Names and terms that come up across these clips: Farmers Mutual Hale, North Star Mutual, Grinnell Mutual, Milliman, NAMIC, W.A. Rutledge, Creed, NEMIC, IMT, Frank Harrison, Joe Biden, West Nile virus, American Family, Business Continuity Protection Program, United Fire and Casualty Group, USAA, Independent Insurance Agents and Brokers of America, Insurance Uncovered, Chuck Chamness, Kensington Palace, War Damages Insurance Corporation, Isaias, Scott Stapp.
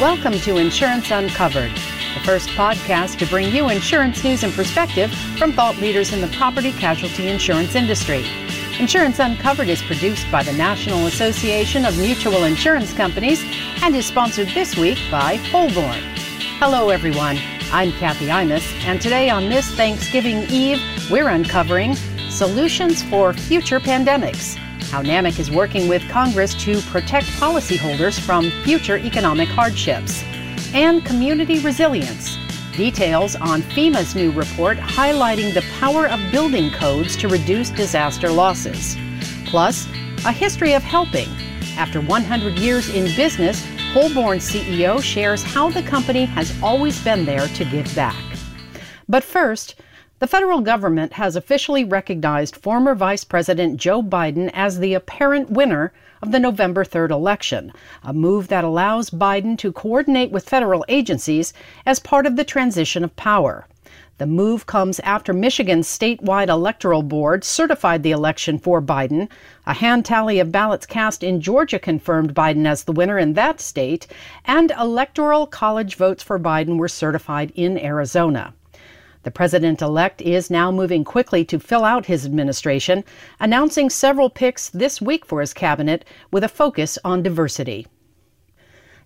Welcome to Insurance Uncovered, the first podcast to bring you insurance news and perspective from thought leaders in the property casualty insurance industry. Insurance Uncovered is produced by the National Association of Mutual Insurance Companies and is sponsored this week by Holborn. Hello, everyone. I'm Kathy Imus, and today on this Thanksgiving Eve, we're uncovering solutions for future pandemics, how NAMIC is working with Congress to protect policyholders from future economic hardships, and community resilience, details on FEMA's new report highlighting the power of building codes to reduce disaster losses. Plus, a history of helping. After 100 years in business, Holborn CEO shares how the company has always been there to give back. But first, the federal government has officially recognized former Vice President Joe Biden as the apparent winner of the November 3rd election, a move that allows Biden to coordinate with federal agencies as part of the transition of power. The move comes after Michigan's statewide electoral board certified the election for Biden. A hand tally of ballots cast in Georgia confirmed Biden as the winner in that state, and electoral college votes for Biden were certified in Arizona. The president-elect is now moving quickly to fill out his administration, announcing several picks this week for his cabinet with a focus on diversity.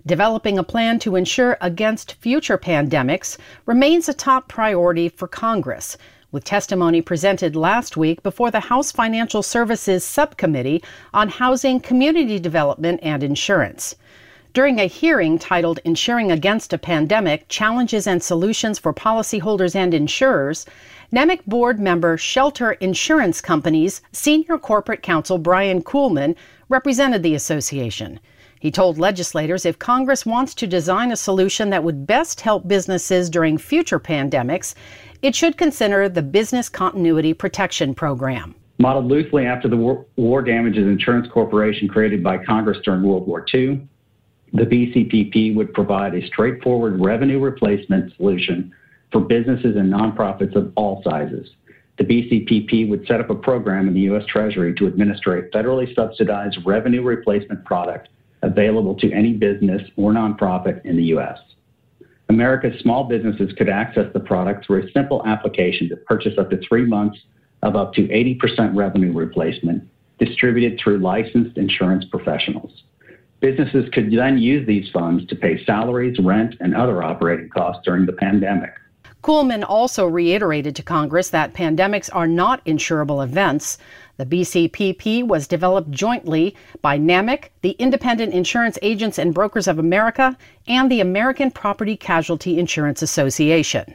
Developing a plan to insure against future pandemics remains a top priority for Congress, with testimony presented last week before the House Financial Services Subcommittee on Housing, Community Development, and Insurance. During a hearing titled Insuring Against a Pandemic, Challenges and Solutions for Policyholders and Insurers, NEMIC board member Shelter Insurance Companies Senior Corporate Counsel Brian Kuhlman represented the association. He told legislators if Congress wants to design a solution that would best help businesses during future pandemics, it should consider the Business Continuity Protection Program. Modeled loosely after the War Damages Insurance Corporation created by Congress during World War II, the BCPP would provide a straightforward revenue replacement solution for businesses and nonprofits of all sizes. The BCPP would set up a program in the U.S. Treasury to administer a federally subsidized revenue replacement product available to any business or nonprofit in the U.S. America's small businesses could access the product through a simple application to purchase up to 3 months of up to 80% revenue replacement distributed through licensed insurance professionals. Businesses could then use these funds to pay salaries, rent, and other operating costs during the pandemic. Kuhlman also reiterated to Congress that pandemics are not insurable events. The BCPP was developed jointly by NAMIC, the Independent Insurance Agents and Brokers of America, and the American Property Casualty Insurance Association.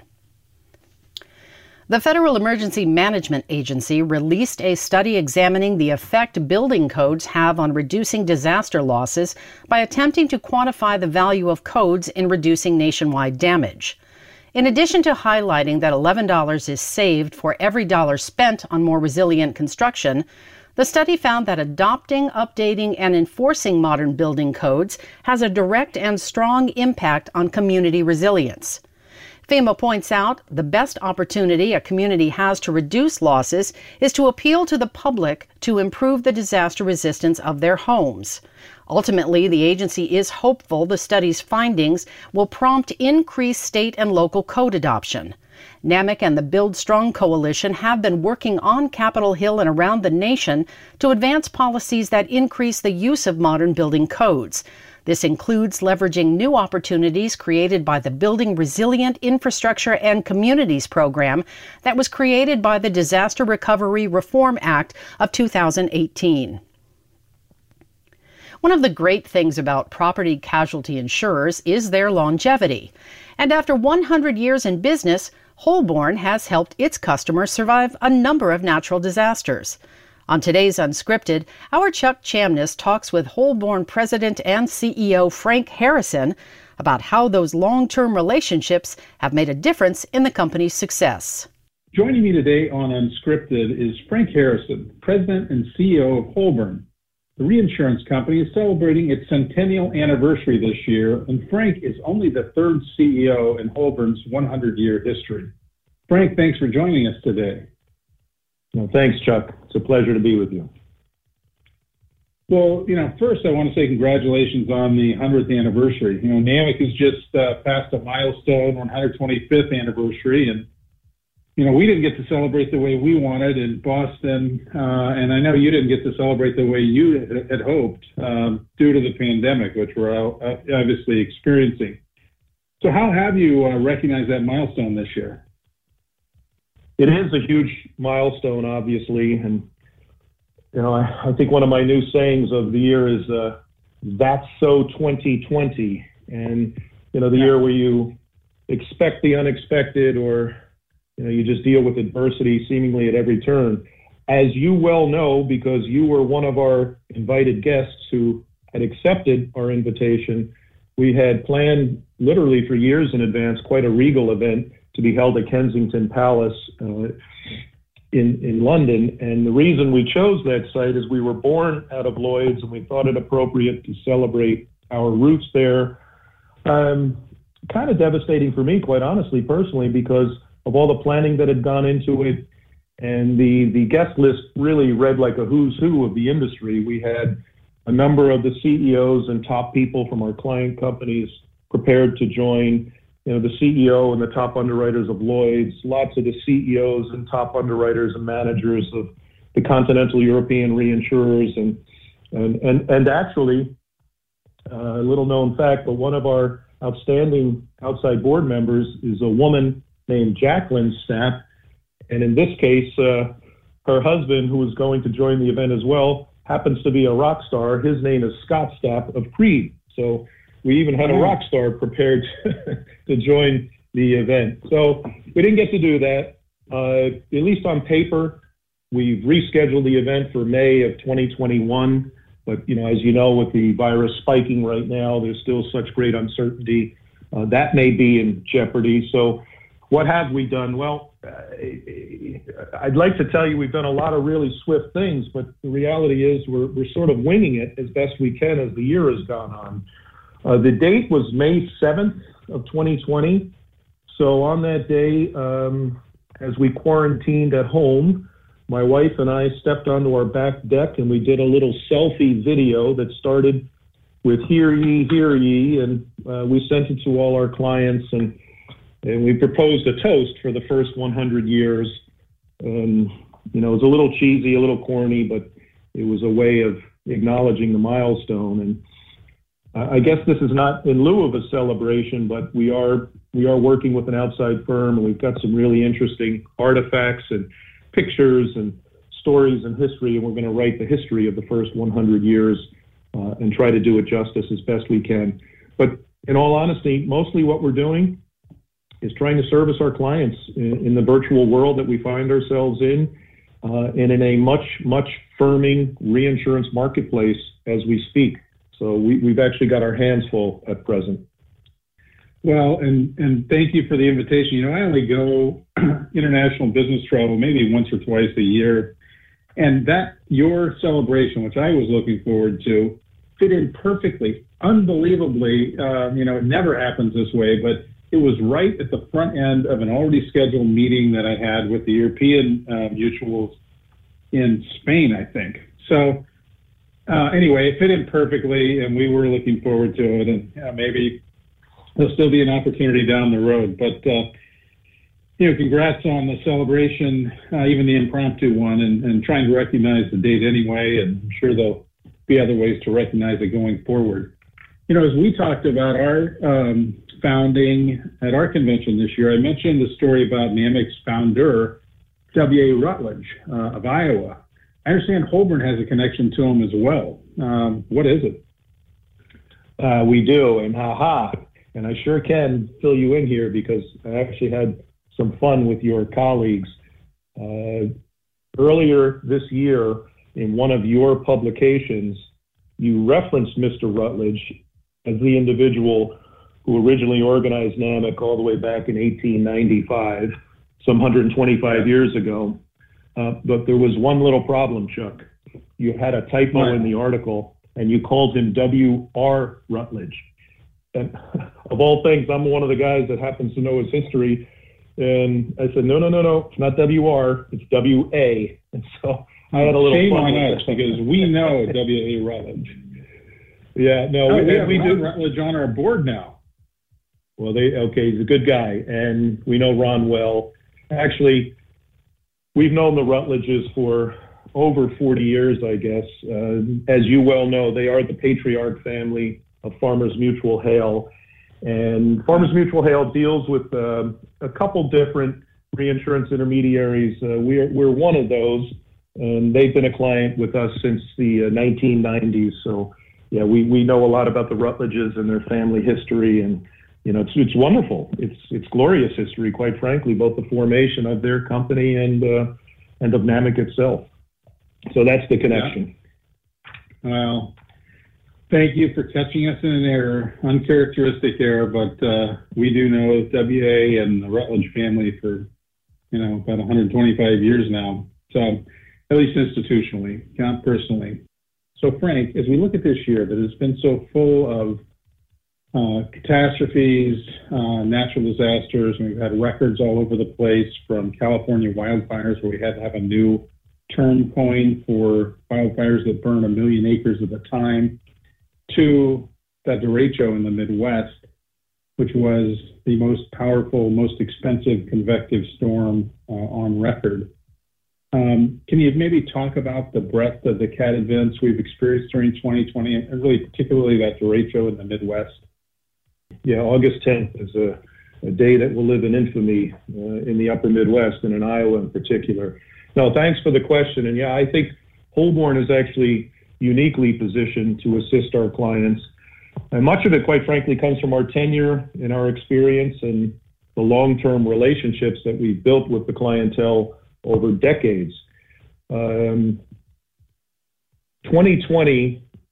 The Federal Emergency Management Agency released a study examining the effect building codes have on reducing disaster losses by attempting to quantify the value of codes in reducing nationwide damage. In addition to highlighting that $11 is saved for every dollar spent on more resilient construction, the study found that adopting, updating, and enforcing modern building codes has a direct and strong impact on community resilience. FEMA points out the best opportunity a community has to reduce losses is to appeal to the public to improve the disaster resistance of their homes. Ultimately, the agency is hopeful the study's findings will prompt increased state and local code adoption. NAMIC and the Build Strong Coalition have been working on Capitol Hill and around the nation to advance policies that increase the use of modern building codes. This includes leveraging new opportunities created by the Building Resilient Infrastructure and Communities Program that was created by the Disaster Recovery Reform Act of 2018. One of the great things about property casualty insurers is their longevity. And after 100 years in business, Holborn has helped its customers survive a number of natural disasters. On today's Unscripted, our Chuck Chamness talks with Holborn President and CEO Frank Harrison about how those long-term relationships have made a difference in the company's success. Joining me today on Unscripted is Frank Harrison, President and CEO of Holborn. The reinsurance company is celebrating its centennial anniversary this year, and Frank is only the third CEO in Holborn's 100-year history. Frank, thanks for joining us today. Well, thanks, Chuck. It's a pleasure to be with you. Well, first I want to say congratulations on the 100th anniversary. NAMIC has just passed a milestone, 125th anniversary, and we didn't get to celebrate the way we wanted in Boston, and I know you didn't get to celebrate the way you had hoped due to the pandemic, which we're obviously experiencing. So how have you recognized that milestone this year? It is a huge milestone, obviously, and I think one of my new sayings of the year is that's so 2020, and the year where you expect the unexpected, or you just deal with adversity seemingly at every turn. As you well know, because you were one of our invited guests who had accepted our invitation, we had planned literally for years in advance quite a regal event to be held at Kensington Palace in London. And the reason we chose that site is we were born out of Lloyd's, and we thought it appropriate to celebrate our roots there. Kind of devastating for me, quite honestly, personally, because of all the planning that had gone into it. And the guest list really read like a who's who of the industry. We had a number of the CEOs and top people from our client companies prepared to join, the CEO and the top underwriters of Lloyd's, lots of the CEOs and top underwriters and managers of the continental European reinsurers. And actually, a little known fact, but one of our outstanding outside board members is a woman named Jacqueline Stapp, and in this case, her husband, who is going to join the event as well, happens to be a rock star. His name is Scott Stapp of Creed, so we even had a rock star prepared to join the event. So we didn't get to do that, at least on paper. We've rescheduled the event for May of 2021, but as you know, with the virus spiking right now, there's still such great uncertainty. That may be in jeopardy. So what have we done? Well, I'd like to tell you we've done a lot of really swift things, but the reality is we're sort of winging it as best we can as the year has gone on. The date was May 7th of 2020. So on that day, as we quarantined at home, my wife and I stepped onto our back deck and we did a little selfie video that started with "Hear ye, hear ye," and we sent it to all our clients, and we proposed a toast for the first 100 years. It was a little cheesy, a little corny, but it was a way of acknowledging the milestone. And I guess this is not in lieu of a celebration, but we are working with an outside firm, and we've got some really interesting artifacts and pictures and stories and history, and we're going to write the history of the first 100 years and try to do it justice as best we can. But in all honesty, mostly what we're doing is trying to service our clients in the virtual world that we find ourselves in, and in a much, much firming reinsurance marketplace as we speak. So we've actually got our hands full at present. Well, and thank you for the invitation. I only go international business travel maybe once or twice a year, and that your celebration, which I was looking forward to, fit in perfectly, unbelievably. It never happens this way, but it was right at the front end of an already scheduled meeting that I had with the European mutuals in Spain, I think. So anyway, it fit in perfectly, and we were looking forward to it, and maybe there'll still be an opportunity down the road. But, congrats on the celebration, even the impromptu one, and trying to recognize the date anyway, and I'm sure there'll be other ways to recognize it going forward. As we talked about our founding at our convention this year, I mentioned the story about NAMIC's founder, W.A. Rutledge of Iowa. I understand Holborn has a connection to him as well. What is it? We do, and haha. And I sure can fill you in here because I actually had some fun with your colleagues. Earlier this year, in one of your publications, you referenced Mr. Rutledge as the individual who originally organized NAMIC all the way back in 1895, some 125 years ago. But there was one little problem, Chuck. You had a typo in the article, and you called him W.R. Rutledge. And of all things, I'm one of the guys that happens to know his history. And I said, no, it's not W.R., it's W.A. And so I had a little shame fun on us because we know W.A. Rutledge. Yeah, no, we do. Rutledge on our board now. Well, he's a good guy, and we know Ron well. Actually, we've known the Rutledges for over 40 years, I guess. As you well know, they are the patriarch family of Farmers Mutual Hale. And Farmers Mutual Hale deals with a couple different reinsurance intermediaries. We're one of those, and they've been a client with us since the 1990s. So, yeah, we know a lot about the Rutledges and their family history, and you know it's wonderful. It's glorious history, quite frankly, both the formation of their company and of NAMIC itself. So that's the connection. Yeah. Well, thank you for catching us in an error, uncharacteristic error, but we do know WA and the Rutledge family for, you know, about 125 years now. So at least institutionally, not personally. So Frank, as we look at this year that has been so full of catastrophes, natural disasters, and we've had records all over the place from California wildfires where we had to have a new term coined for wildfires that burn 1 million acres at a time, to the derecho in the Midwest, which was the most powerful, most expensive convective storm on record. Can you maybe talk about the breadth of the cat events we've experienced during 2020, and really particularly that derecho in the Midwest? Yeah, August 10th is a day that will live in infamy in the upper Midwest and in Iowa in particular. No, thanks for the question. And yeah, I think Holborn is actually uniquely positioned to assist our clients. And much of it, quite frankly, comes from our tenure and our experience and the long-term relationships that we've built with the clientele over decades. 2020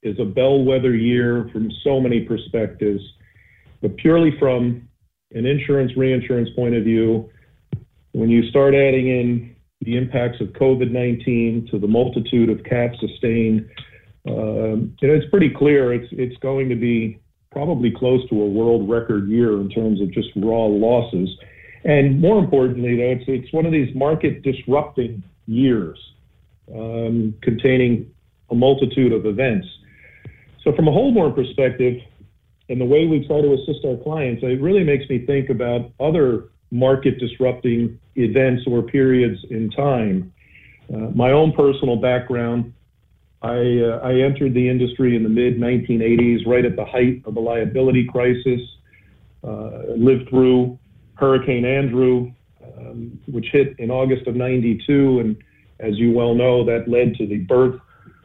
is a bellwether year from so many perspectives, but purely from an insurance, reinsurance point of view, when you start adding in the impacts of COVID-19 to the multitude of cats sustained, it's pretty clear it's going to be probably close to a world record year in terms of just raw losses. And more importantly, though, it's one of these market-disrupting years containing a multitude of events. So from a Holborn perspective, and the way we try to assist our clients, it really makes me think about other market-disrupting events or periods in time. My own personal background, I entered the industry in the mid-1980s, right at the height of the liability crisis, lived through Hurricane Andrew, which hit in August of 92. And as you well know, that led to the birth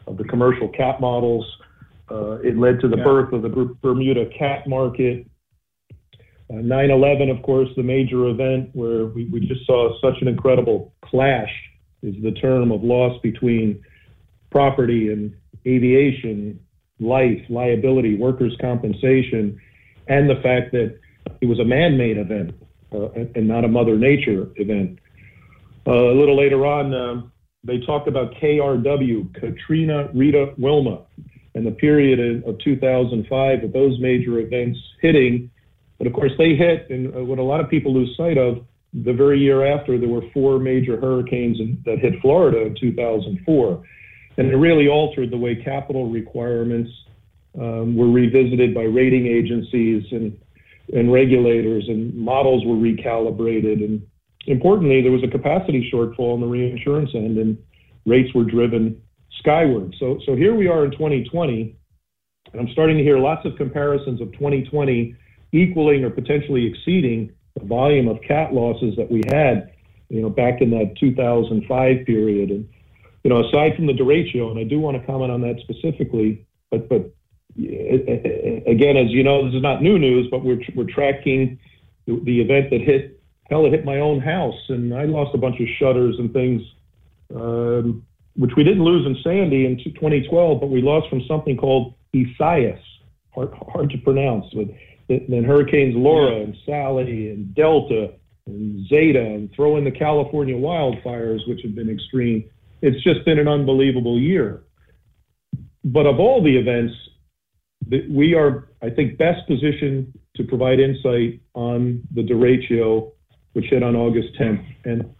of the commercial cat models. It led to the birth of the Bermuda cat market. 9/11, of course, the major event where we just saw such an incredible clash, is the term, of loss between property and aviation, life, liability, workers' compensation, and the fact that it was a man-made event. And not a Mother Nature event. A little later on, they talked about KRW, Katrina, Rita, Wilma, and the period of 2005 of those major events hitting. But of course, they hit, and what a lot of people lose sight of, the very year after, there were four major hurricanes that hit Florida in 2004. And it really altered the way capital requirements were revisited by rating agencies and regulators, and models were recalibrated. And importantly, there was a capacity shortfall on the reinsurance end, and rates were driven skyward. So here we are in 2020, and I'm starting to hear lots of comparisons of 2020 equaling or potentially exceeding the volume of cat losses that we had, you know, back in that 2005 period. And, you know, aside from the derecho, and I do want to comment on that specifically, but again, as you know, this is not new news, but we're tracking the event that hit, hell, it hit my own house, and I lost a bunch of shutters and things, which we didn't lose in Sandy in 2012, but we lost from something called Isaias, hard to pronounce, but then hurricanes Laura and Sally and Delta and Zeta, and throw in the California wildfires, which have been extreme. It's just been an unbelievable year. But of all the events, we are, I think, best positioned to provide insight on the derecho, which hit on August 10th. And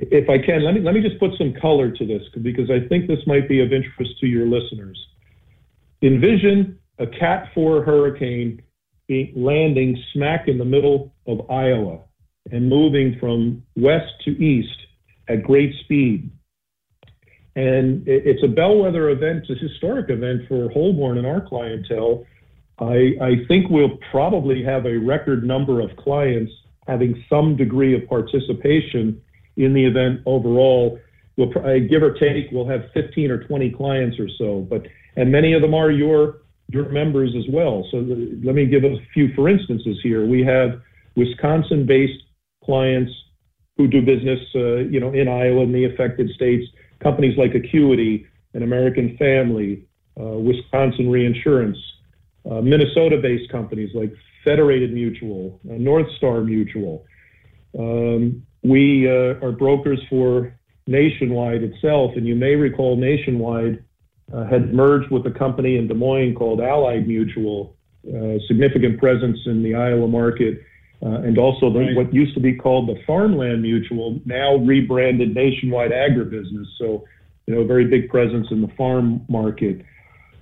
If I can, let me just put some color to this, because I think this might be of interest to your listeners. Envision a Cat 4 hurricane landing smack in the middle of Iowa and moving from west to east at great speed. And it's a bellwether event, a historic event for Holborn and our clientele. I think we'll probably have a record number of clients having some degree of participation in the event overall. We'll, give or take, we'll have 15 or 20 clients or so, and many of them are your members as well. So let me give a few for instances here. We have Wisconsin-based clients who do business, in Iowa and the affected states. Companies like Acuity and American Family, Wisconsin Reinsurance, Minnesota-based companies like Federated Mutual, North Star Mutual. We are brokers for Nationwide itself, and you may recall Nationwide had merged with a company in Des Moines called Allied Mutual, significant presence in the Iowa market, and also what used to be called the Farmland Mutual, now rebranded Nationwide Agribusiness. So, very big presence in the farm market.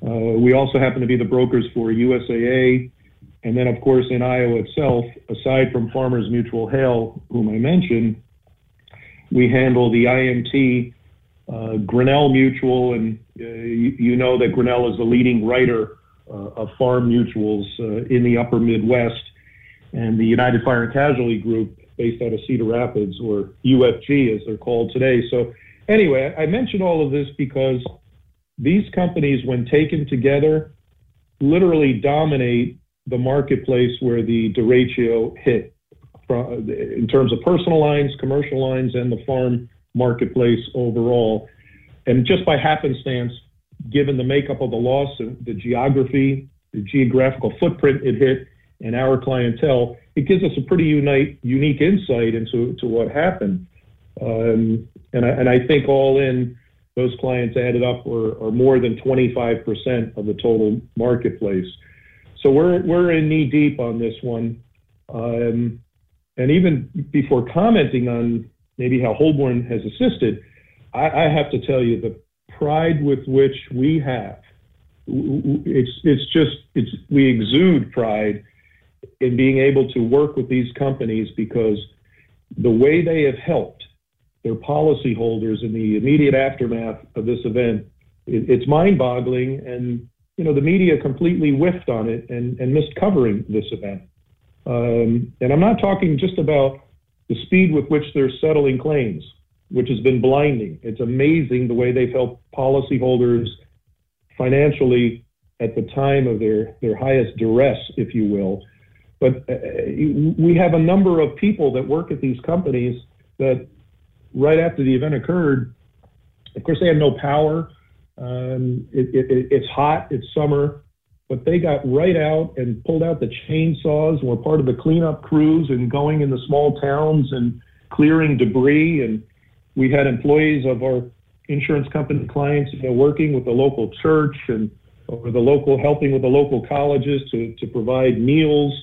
We also happen to be the brokers for USAA. And then, of course, in Iowa itself, aside from Farmers Mutual Hale, whom I mentioned, we handle the IMT, Grinnell Mutual, and you know that Grinnell is the leading writer of farm mutuals in the upper Midwest, and the United Fire and Casualty Group, based out of Cedar Rapids, or UFG as they're called today. So anyway, I mention all of this because these companies, when taken together, literally dominate the marketplace where the derecho hit in terms of personal lines, commercial lines, and the farm marketplace overall. And just by happenstance, given the makeup of the loss and the geography, the geographical footprint it hit, and our clientele, it gives us a pretty unique insight into what happened. And I think all in, those clients added up or more than 25% of the total marketplace. So we're in knee deep on this one. And even before commenting on maybe how Holborn has assisted, I have to tell you the pride with which we have, we exude pride in being able to work with these companies, because the way they have helped their policyholders in the immediate aftermath of this event, it's mind-boggling. And, the media completely whiffed on it and missed covering this event. And I'm not talking just about the speed with which they're settling claims, which has been blinding. It's amazing the way they've helped policyholders financially at the time of their highest duress, if you will. But we have a number of people that work at these companies that right after the event occurred, of course, they had no power. It's hot, it's summer, but they got right out and pulled out the chainsaws and were part of the cleanup crews and going in the small towns and clearing debris. And we had employees of our insurance company clients working with the local church and over the local, helping with the local colleges to provide meals.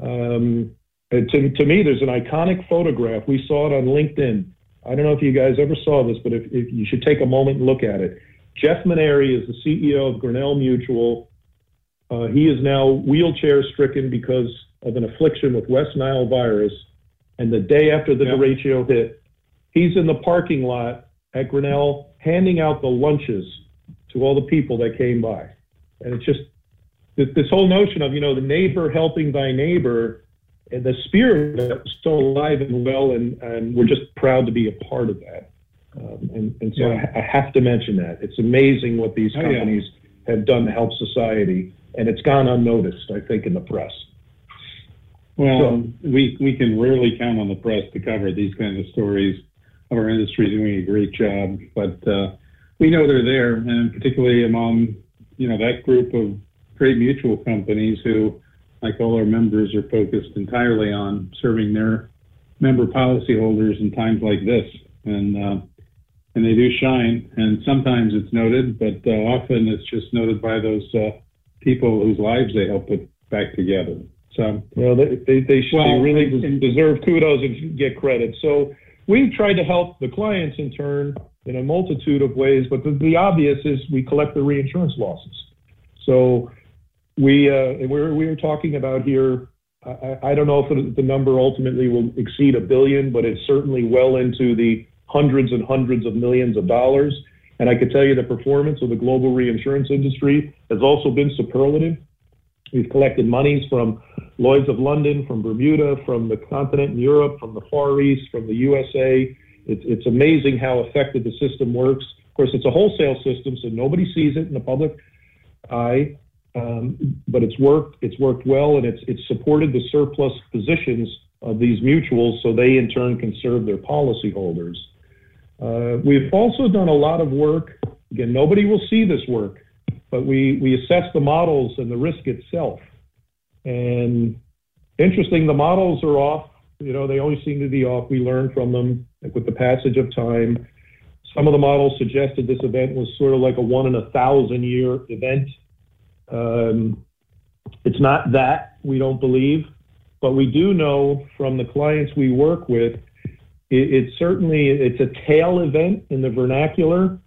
To me, there's an iconic photograph. We saw it on LinkedIn. I don't know if you guys ever saw this, but if you should take a moment and look at it. Jeff Maneri is the CEO of Grinnell Mutual. He is now wheelchair-stricken because of an affliction with West Nile virus. And the day after the derecho hit, he's in the parking lot at Grinnell handing out the lunches to all the people that came by. And it's just this whole notion of, the neighbor helping thy neighbor, and the spirit that's still alive and well, and we're just proud to be a part of that. I have to mention that. It's amazing what these companies have done to help society, and it's gone unnoticed, I think, in the press. Well, we can rarely count on the press to cover these kinds of stories of our industry doing a great job, but we know they're there, and particularly among, that group of great mutual companies who, like all our members, are focused entirely on serving their member policyholders in times like this. And they do shine, and sometimes it's noted, but often it's just noted by those people whose lives they help put back together. So they really deserve kudos and get credit. So We've tried to help the clients in turn in a multitude of ways, but the obvious is we collect the reinsurance losses. So we're talking about here, I don't know if the number ultimately will exceed $1 billion, but it's certainly well into the hundreds and hundreds of millions of dollars. And I can tell you the performance of the global reinsurance industry has also been superlative. We've collected monies from Lloyd's of London, from Bermuda, from the continent in Europe, from the Far East, from the USA. It's amazing how effective the system works. Of course, it's a wholesale system, so nobody sees it in the public eye, but it's worked well, and it's supported the surplus positions of these mutuals so they in turn can serve their policyholders. We've also done a lot of work. Again, nobody will see this work, but we assess the models and the risk itself. And interesting, the models are off. You know, they always seem to be off. We learn from them with the passage of time. Some of the models suggested this event was sort of like a 1-in-1,000-year event. It's not that, we don't believe, but we do know from the clients we work with, it's a tail event in the vernacular.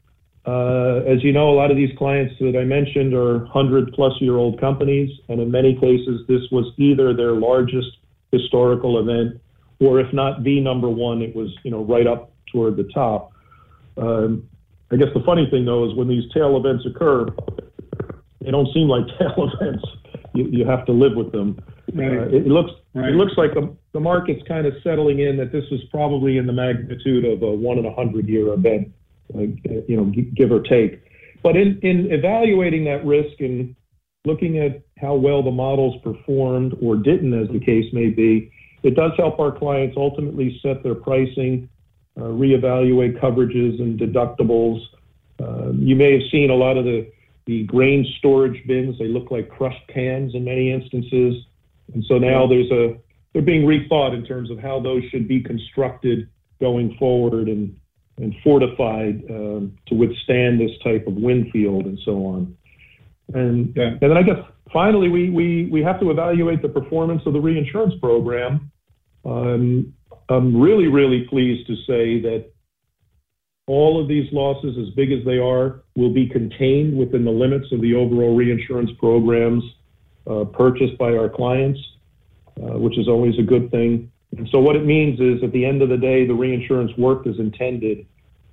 As you know, a lot of these clients that I mentioned are 100-plus-year-old companies, and in many cases, this was either their largest historical event, or if not the number one, it was, you know, right up toward the top. I guess the funny thing, though, is when these tail events occur, they don't seem like tail events. You have to live with them. Right. It looks like the market's kind of settling in that this is probably in the magnitude of a 1-in-100-year event. You know, give or take. But in evaluating that risk and looking at how well the models performed or didn't, as the case may be, it does help our clients ultimately set their pricing, reevaluate coverages and deductibles. You may have seen a lot of the grain storage bins. They look like crushed cans in many instances. And so now they're being rethought in terms of how those should be constructed going forward and fortified to withstand this type of windfield and so on. And then I guess finally we have to evaluate the performance of the reinsurance program. I'm really, really pleased to say that all of these losses, as big as they are, will be contained within the limits of the overall reinsurance programs purchased by our clients, which is always a good thing. And so what it means is at the end of the day, the reinsurance worked as intended.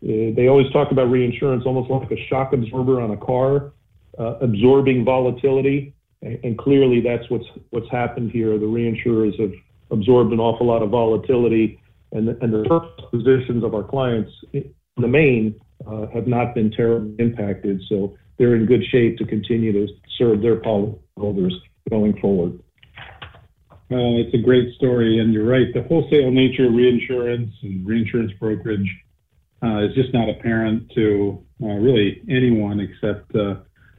They always talk about reinsurance almost like a shock absorber on a car, absorbing volatility. And clearly that's what's happened here. The reinsurers have absorbed an awful lot of volatility, and the positions of our clients in the main have not been terribly impacted. So they're in good shape to continue to serve their policyholders going forward. It's a great story, and you're right. The wholesale nature of reinsurance and reinsurance brokerage is just not apparent to really anyone except those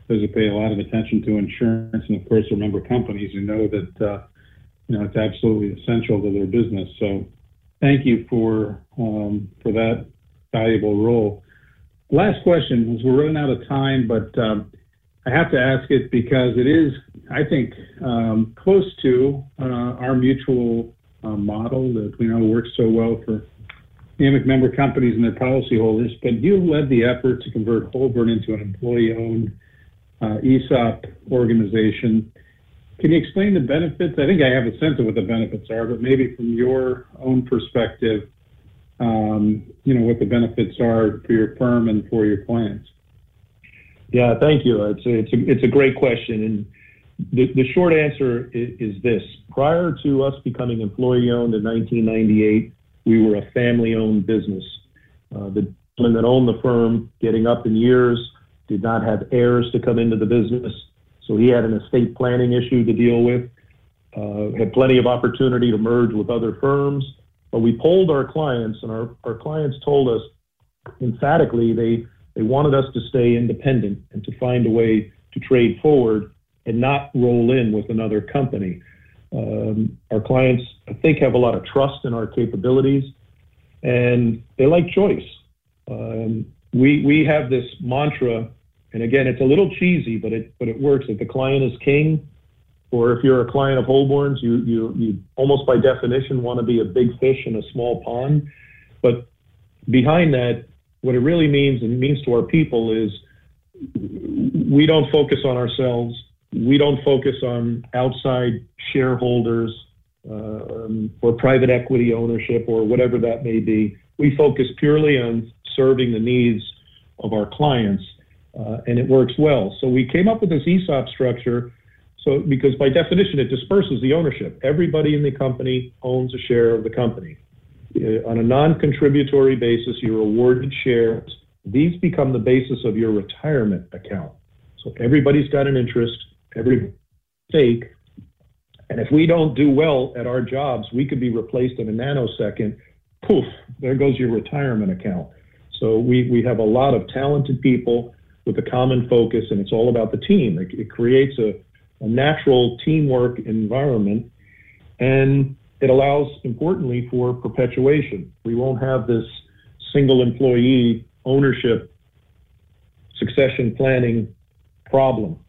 who pay a lot of attention to insurance, and of course, our member companies who know that it's absolutely essential to their business. So, thank you for that valuable role. Last question, as we're running out of time, but I have to ask it because it is, I think, close to our mutual model that we know works so well for NAMIC member companies and their policyholders. But you led the effort to convert Holborn into an employee-owned ESOP organization. Can you explain the benefits? I think I have a sense of what the benefits are, but maybe from your own perspective, what the benefits are for your firm and for your clients. Yeah, thank you. It's a great question. And the short answer is this. Prior to us becoming employee-owned in 1998, we were a family-owned business. The gentleman that owned the firm, getting up in years, did not have heirs to come into the business. So he had an estate planning issue to deal with, had plenty of opportunity to merge with other firms. But we polled our clients, and our clients told us emphatically they wanted us to stay independent and to find a way to trade forward and not roll in with another company. Our clients, I think, have a lot of trust in our capabilities, and they like choice. We have this mantra, and again, it's a little cheesy, but it works, that the client is king, or if you're a client of Holborn's, you almost by definition want to be a big fish in a small pond. But behind that, what it really means and means to our people is we don't focus on ourselves. We don't focus on outside shareholders or private equity ownership or whatever that may be. We focus purely on serving the needs of our clients, and it works well. So we came up with this ESOP structure because by definition, it disperses the ownership. Everybody in the company owns a share of the company. On a non-contributory basis, you're awarded shares. These become the basis of your retirement account. So everybody's got an interest, every stake. And if we don't do well at our jobs, we could be replaced in a nanosecond. Poof, there goes your retirement account. So we have a lot of talented people with a common focus, and it's all about the team. It creates a natural teamwork environment, and it allows, importantly, for perpetuation. We won't have this single employee ownership succession planning problem.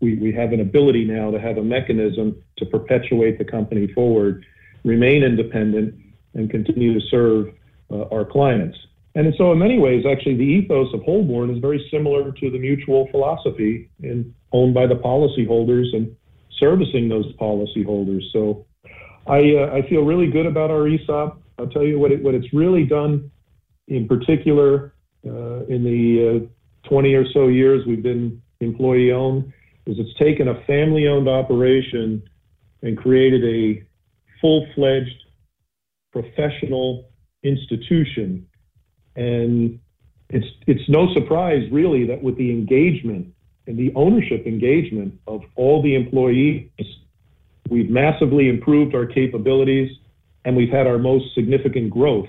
We have an ability now to have a mechanism to perpetuate the company forward, remain independent, and continue to serve our clients. And so in many ways, actually, the ethos of Holborn is very similar to the mutual philosophy in owned by the policyholders and servicing those policyholders. So I feel really good about our ESOP. I'll tell you what it's really done, in particular, in the 20 or so years we've been employee-owned, is it's taken a family-owned operation and created a full-fledged professional institution. And it's no surprise, really, that with the engagement and the ownership engagement of all the employees, we've massively improved our capabilities, and we've had our most significant growth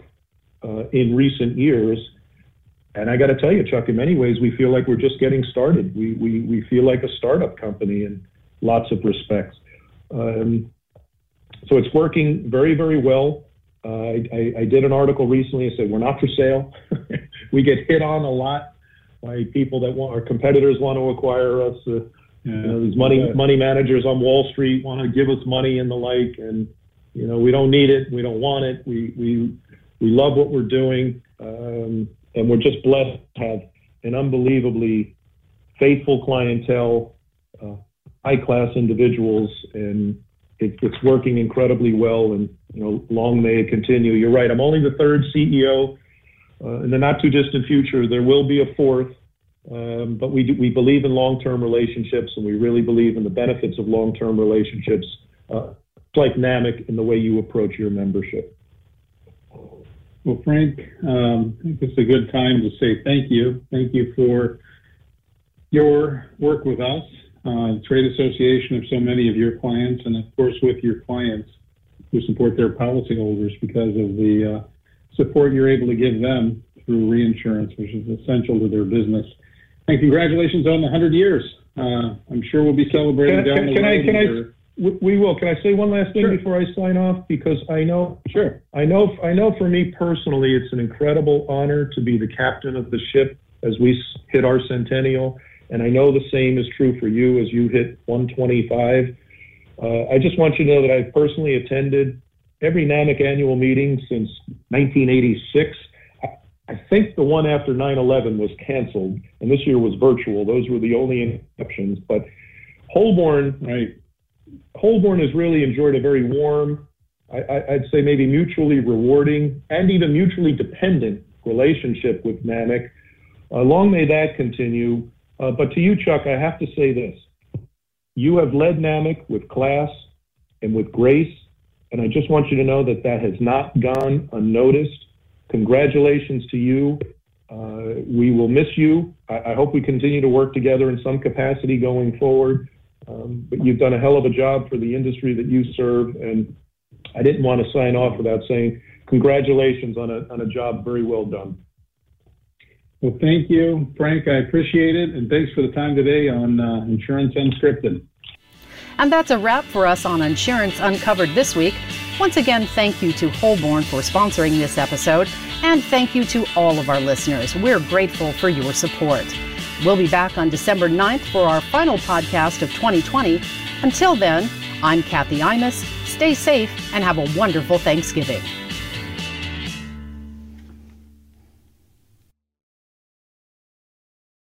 in recent years. And I got to tell you, Chuck, in many ways, we feel like we're just getting started. We feel like a startup company in lots of respects. So it's working very, very well. I did an article recently. I said, we're not for sale. We get hit on a lot by people that want, our competitors want to acquire us. These money managers on Wall Street want to give us money and the like. And, we don't need it. We don't want it. We love what we're doing. And we're just blessed to have an unbelievably faithful clientele, high-class individuals, and it's working incredibly well, and long may it continue. You're right. I'm only the third CEO. In the not-too-distant future, there will be a fourth, but we believe in long-term relationships, and we really believe in the benefits of long-term relationships, like NAMIC, in the way you approach your membership. Well, Frank, I think it's a good time to say thank you. Thank you for your work with us, the trade association of so many of your clients, and of course with your clients who support their policyholders because of the support you're able to give them through reinsurance, which is essential to their business. And congratulations on the 100 years. I'm sure we'll be celebrating down the road. We will. Can I say one last thing before I sign off? Because I know for me personally, it's an incredible honor to be the captain of the ship as we hit our centennial. And I know the same is true for you as you hit 125. I just want you to know that I've personally attended every NAMIC annual meeting since 1986. I think the one after 9/11 was canceled, and this year was virtual. Those were the only exceptions. But Holborn has really enjoyed a very warm, I'd say maybe mutually rewarding and even mutually dependent relationship with NAMIC. Long may that continue. But to you, Chuck, I have to say this. You have led NAMIC with class and with grace, and I just want you to know that that has not gone unnoticed. Congratulations to you. We will miss you. I hope we continue to work together in some capacity going forward. But you've done a hell of a job for the industry that you serve, and I didn't want to sign off without saying congratulations on a job very well done. Well, thank you, Frank. I appreciate it, and thanks for the time today on Insurance Unscripted. And that's a wrap for us on Insurance Uncovered this week. Once again, thank you to Holborn for sponsoring this episode, and thank you to all of our listeners. We're grateful for your support. We'll be back on December 9th for our final podcast of 2020. Until then, I'm Kathy Imus. Stay safe and have a wonderful Thanksgiving.